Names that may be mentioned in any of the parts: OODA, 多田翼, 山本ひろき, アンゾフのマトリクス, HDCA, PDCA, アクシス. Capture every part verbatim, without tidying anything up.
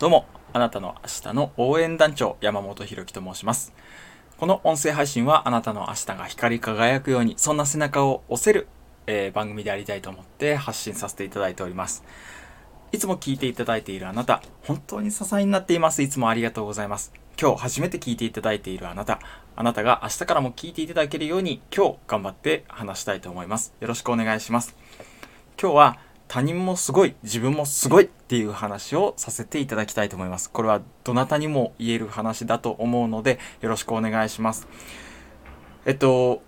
どうも、あなたの明日の応援団長、山本ひろきと申します。この音声配信はあなたの明日が光り輝くように、そんな背中を押せる、えー、番組でありたいと思って発信させていただいております。いつも聞いていただいているあなた、本当に支えになっています。いつもありがとうございます。今日初めて聞いていただいているあなた、あなたが明日からも聞いていただけるように、今日頑張って話したいと思います。よろしくお願いします。今日は他人もすごい、自分もすごいっていう話をさせていただきたいと思います。これはどなたにも言える話だと思うので、よろしくお願いします。えっと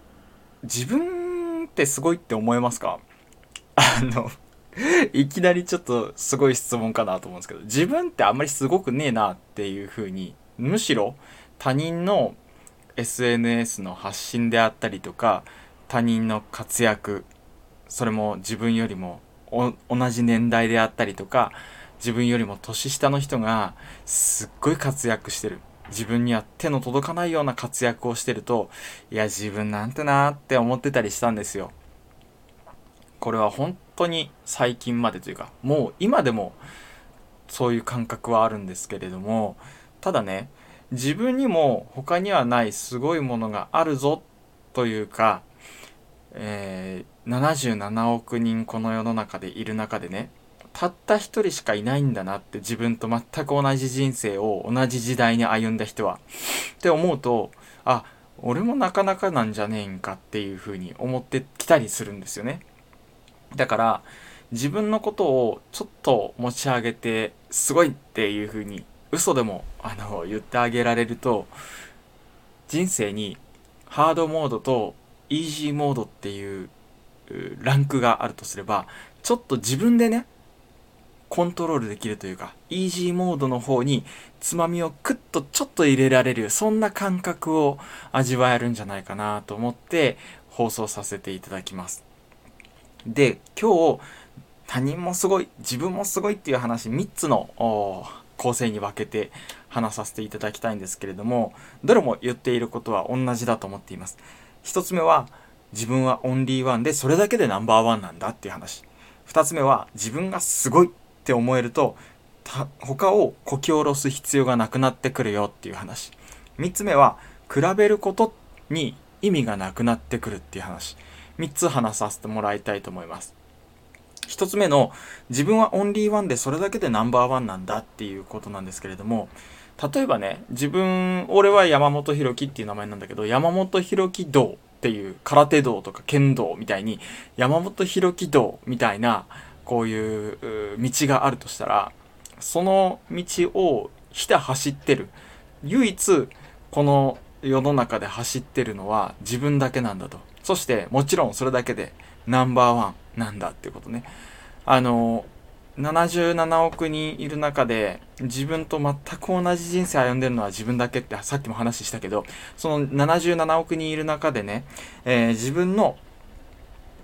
自分ってすごいって思えますか？あのいきなりちょっとすごい質問かなと思うんですけど、自分ってあんまりすごくねえなっていうふうに、むしろ他人の エスエヌエス の発信であったりとか、他人の活躍、それも自分よりもお同じ年代であったりとか、自分よりも年下の人がすっごい活躍してる、自分には手の届かないような活躍をしてると、いや自分なんてなーって思ってたりしたんですよ。これは本当に最近までというか、もう今でもそういう感覚はあるんですけれども、ただね、自分にも他にはないすごいものがあるぞというか、えー、ななじゅうななおく人この世の中でいる中でね、たった一人しかいないんだなって、自分と全く同じ人生を同じ時代に歩んだ人はって思うと、あ、俺もなかなかなんじゃねえんかっていう風に思ってきたりするんですよね。だから自分のことをちょっと持ち上げてすごいっていう風に嘘でもあの言ってあげられると、人生にハードモードとイージーモードっていうランクがあるとすれば、ちょっと自分でねコントロールできるというか、イージーモードの方につまみをクッとちょっと入れられる、そんな感覚を味わえるんじゃないかなと思って放送させていただきます。で、今日他人もすごい、自分もすごいっていう話、みっつの構成に分けて話させていただきたいんですけれども、どれも言っていることは同じだと思っています。一つ目は、自分はオンリーワンでそれだけでナンバーワンなんだっていう話。二つ目は、自分がすごいって思えると他をこき下ろす必要がなくなってくるよっていう話。三つ目は、比べることに意味がなくなってくるっていう話。三つ話させてもらいたいと思います。一つ目の、自分はオンリーワンでそれだけでナンバーワンなんだっていうことなんですけれども、例えばね、自分、俺は山本ひろきっていう名前なんだけど、山本ひろき道っていう、空手道とか剣道みたいに、山本ひろき道みたいな、こういう道があるとしたら、その道をひた走ってる、唯一この世の中で走ってるのは自分だけなんだと。そしてもちろんそれだけでナンバーワンなんだっていうことね。あのななじゅうななおく人いる中で、自分と全く同じ人生歩んでるのは自分だけってさっきも話したけど、そのななじゅうななおく人いる中でね、えー、自分の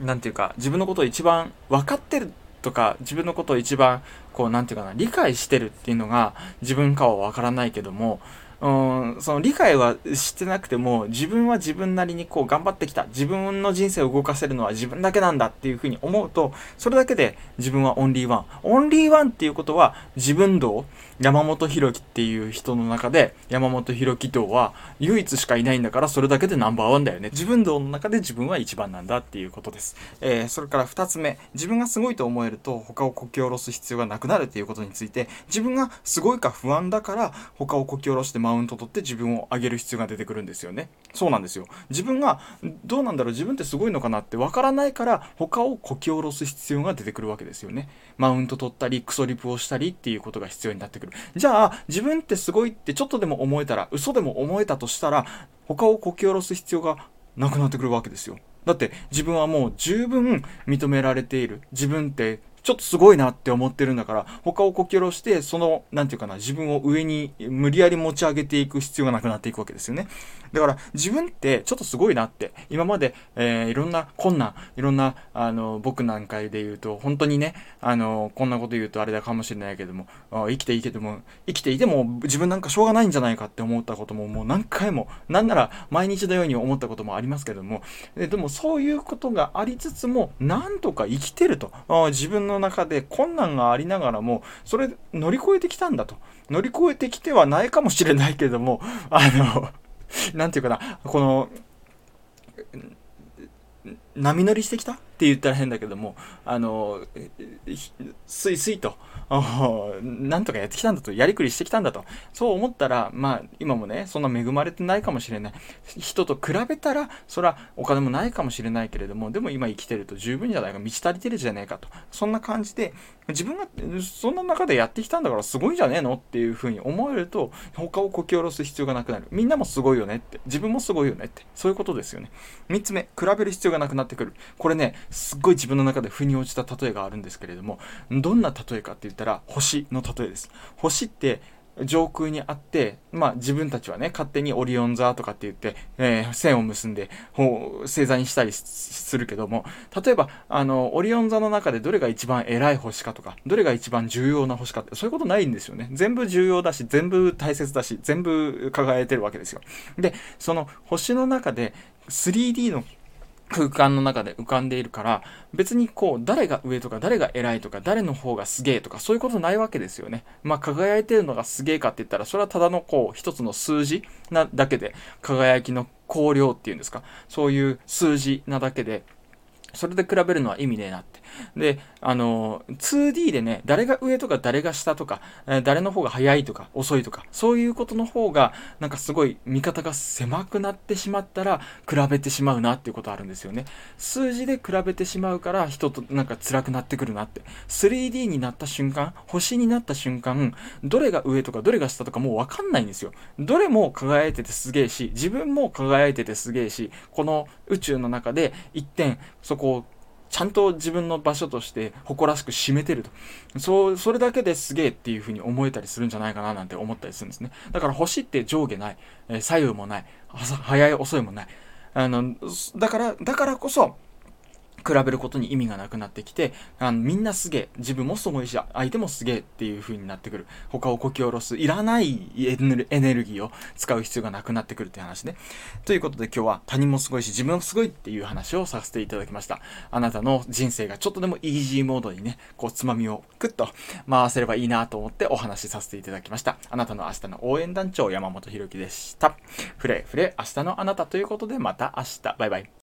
なんていうか、自分のことを一番分かってるとか、自分のことを一番こうなんていうかな、理解してるっていうのが自分かは分からないけども、うーん、その理解はしてなくても、自分は自分なりにこう頑張ってきた、自分の人生を動かせるのは自分だけなんだっていうふうに思うと、それだけで自分はオンリーワン。オンリーワンっていうことは、自分道、山本ひろきっていう人の中で、山本ひろき道は唯一しかいないんだから、それだけでナンバーワンだよね。自分道の中で自分は一番なんだっていうことです。えー、それからふたつめ、自分がすごいと思えると他をこき下ろす必要がなくなるっていうことについて、自分がすごいか不安だから他をこき下ろしてマウント取って自分を上げる必要が出てくるんですよね。そうなんですよ。自分がどうなんだろう、自分ってすごいのかなってわからないから他をこき下ろす必要が出てくるわけですよね。マウント取ったりクソリプをしたりっていうことが必要になってくる。じゃあ自分ってすごいってちょっとでも思えたら、嘘でも思えたとしたら、他をこき下ろす必要がなくなってくるわけですよ。だって自分はもう十分認められている。自分ってちょっとすごいなって思ってるんだから、他をこき下ろして、そのなんていうかな、自分を上に無理やり持ち上げていく必要がなくなっていくわけですよね。だから自分ってちょっとすごいなって、今まで、えー、いろんな困難、いろんなあの僕なんかで言うと本当にね、あのこんなこと言うとあれだかもしれないけども、生きていても生きていても自分なんかしょうがないんじゃないかって思ったことももう何回も、なんなら毎日のように思ったこともありますけども、でもそういうことがありつつも、なんとか生きてると、自分のの中で困難がありながらもそれ乗り越えてきたんだと、乗り越えてきてはないかもしれないけれども、あのなんていうかな、この波乗りしてきたって言ったら変だけども、あのスイスイとなんとかやってきたんだと、やりくりしてきたんだと、そう思ったら、まあ今もねそんな恵まれてないかもしれない人と比べたら、そらお金もないかもしれないけれども、でも今生きてると十分じゃないか、満ち足りてるじゃないかと、そんな感じで自分がそんな中でやってきたんだからすごいじゃねえのっていうふうに思えると、他をこき下ろす必要がなくなる。みんなもすごいよねって、自分もすごいよねって、そういうことですよね。みっつめ、比べる必要がなくなってくる。これね、すっごい自分の中で腑に落ちた例えがあるんですけれども、どんな例えかって言ったら星の例えです。星って上空にあって、まあ自分たちはね、勝手にオリオン座とかって言って、えー、線を結んで星座にしたりするけども、例えばあのオリオン座の中でどれが一番偉い星かとか、どれが一番重要な星かって、そういうことないんですよね。全部重要だし、全部大切だし、全部輝いてるわけですよ。で、その星の中で スリーディー の空間の中で浮かんでいるから、別にこう誰が上とか誰が偉いとか誰の方がすげえとかそういうことないわけですよね。まあ輝いてるのがすげえかって言ったら、それはただのこう一つの数字なだけで、輝きの光量っていうんですか、そういう数字なだけで、それで比べるのは意味ねえなって。で、あの ツーディー でね、誰が上とか誰が下とか、えー、誰の方が早いとか遅いとか、そういうことの方がなんかすごい見方が狭くなってしまったら、比べてしまうなっていうことあるんですよね。数字で比べてしまうから人となんか辛くなってくるなって。 スリーディー になった瞬間、星になった瞬間、どれが上とかどれが下とかもう分かんないんですよ。どれも輝いててすげえし、自分も輝いててすげえし、この宇宙の中で一点そここうちゃんと自分の場所として誇らしく占めてると、そうそれだけですげえっていう風に思えたりするんじゃないかななんて思ったりするんですね。だから星って上下ない、えー、左右もない、早い遅いもない、あのだからだからこそ比べることに意味がなくなってきて、あのみんなすげえ、自分もすごいし相手もすげえっていう風になってくる。他をこき下ろすいらないエネルギーを使う必要がなくなってくるって話ね。ということで今日は他人もすごいし自分もすごいっていう話をさせていただきました。あなたの人生がちょっとでもイージーモードにね、こうつまみをクッと回せればいいなと思ってお話しさせていただきました。あなたの明日の応援団長、山本ひろきでした。フレフレ明日のあなたということで、また明日、バイバイ。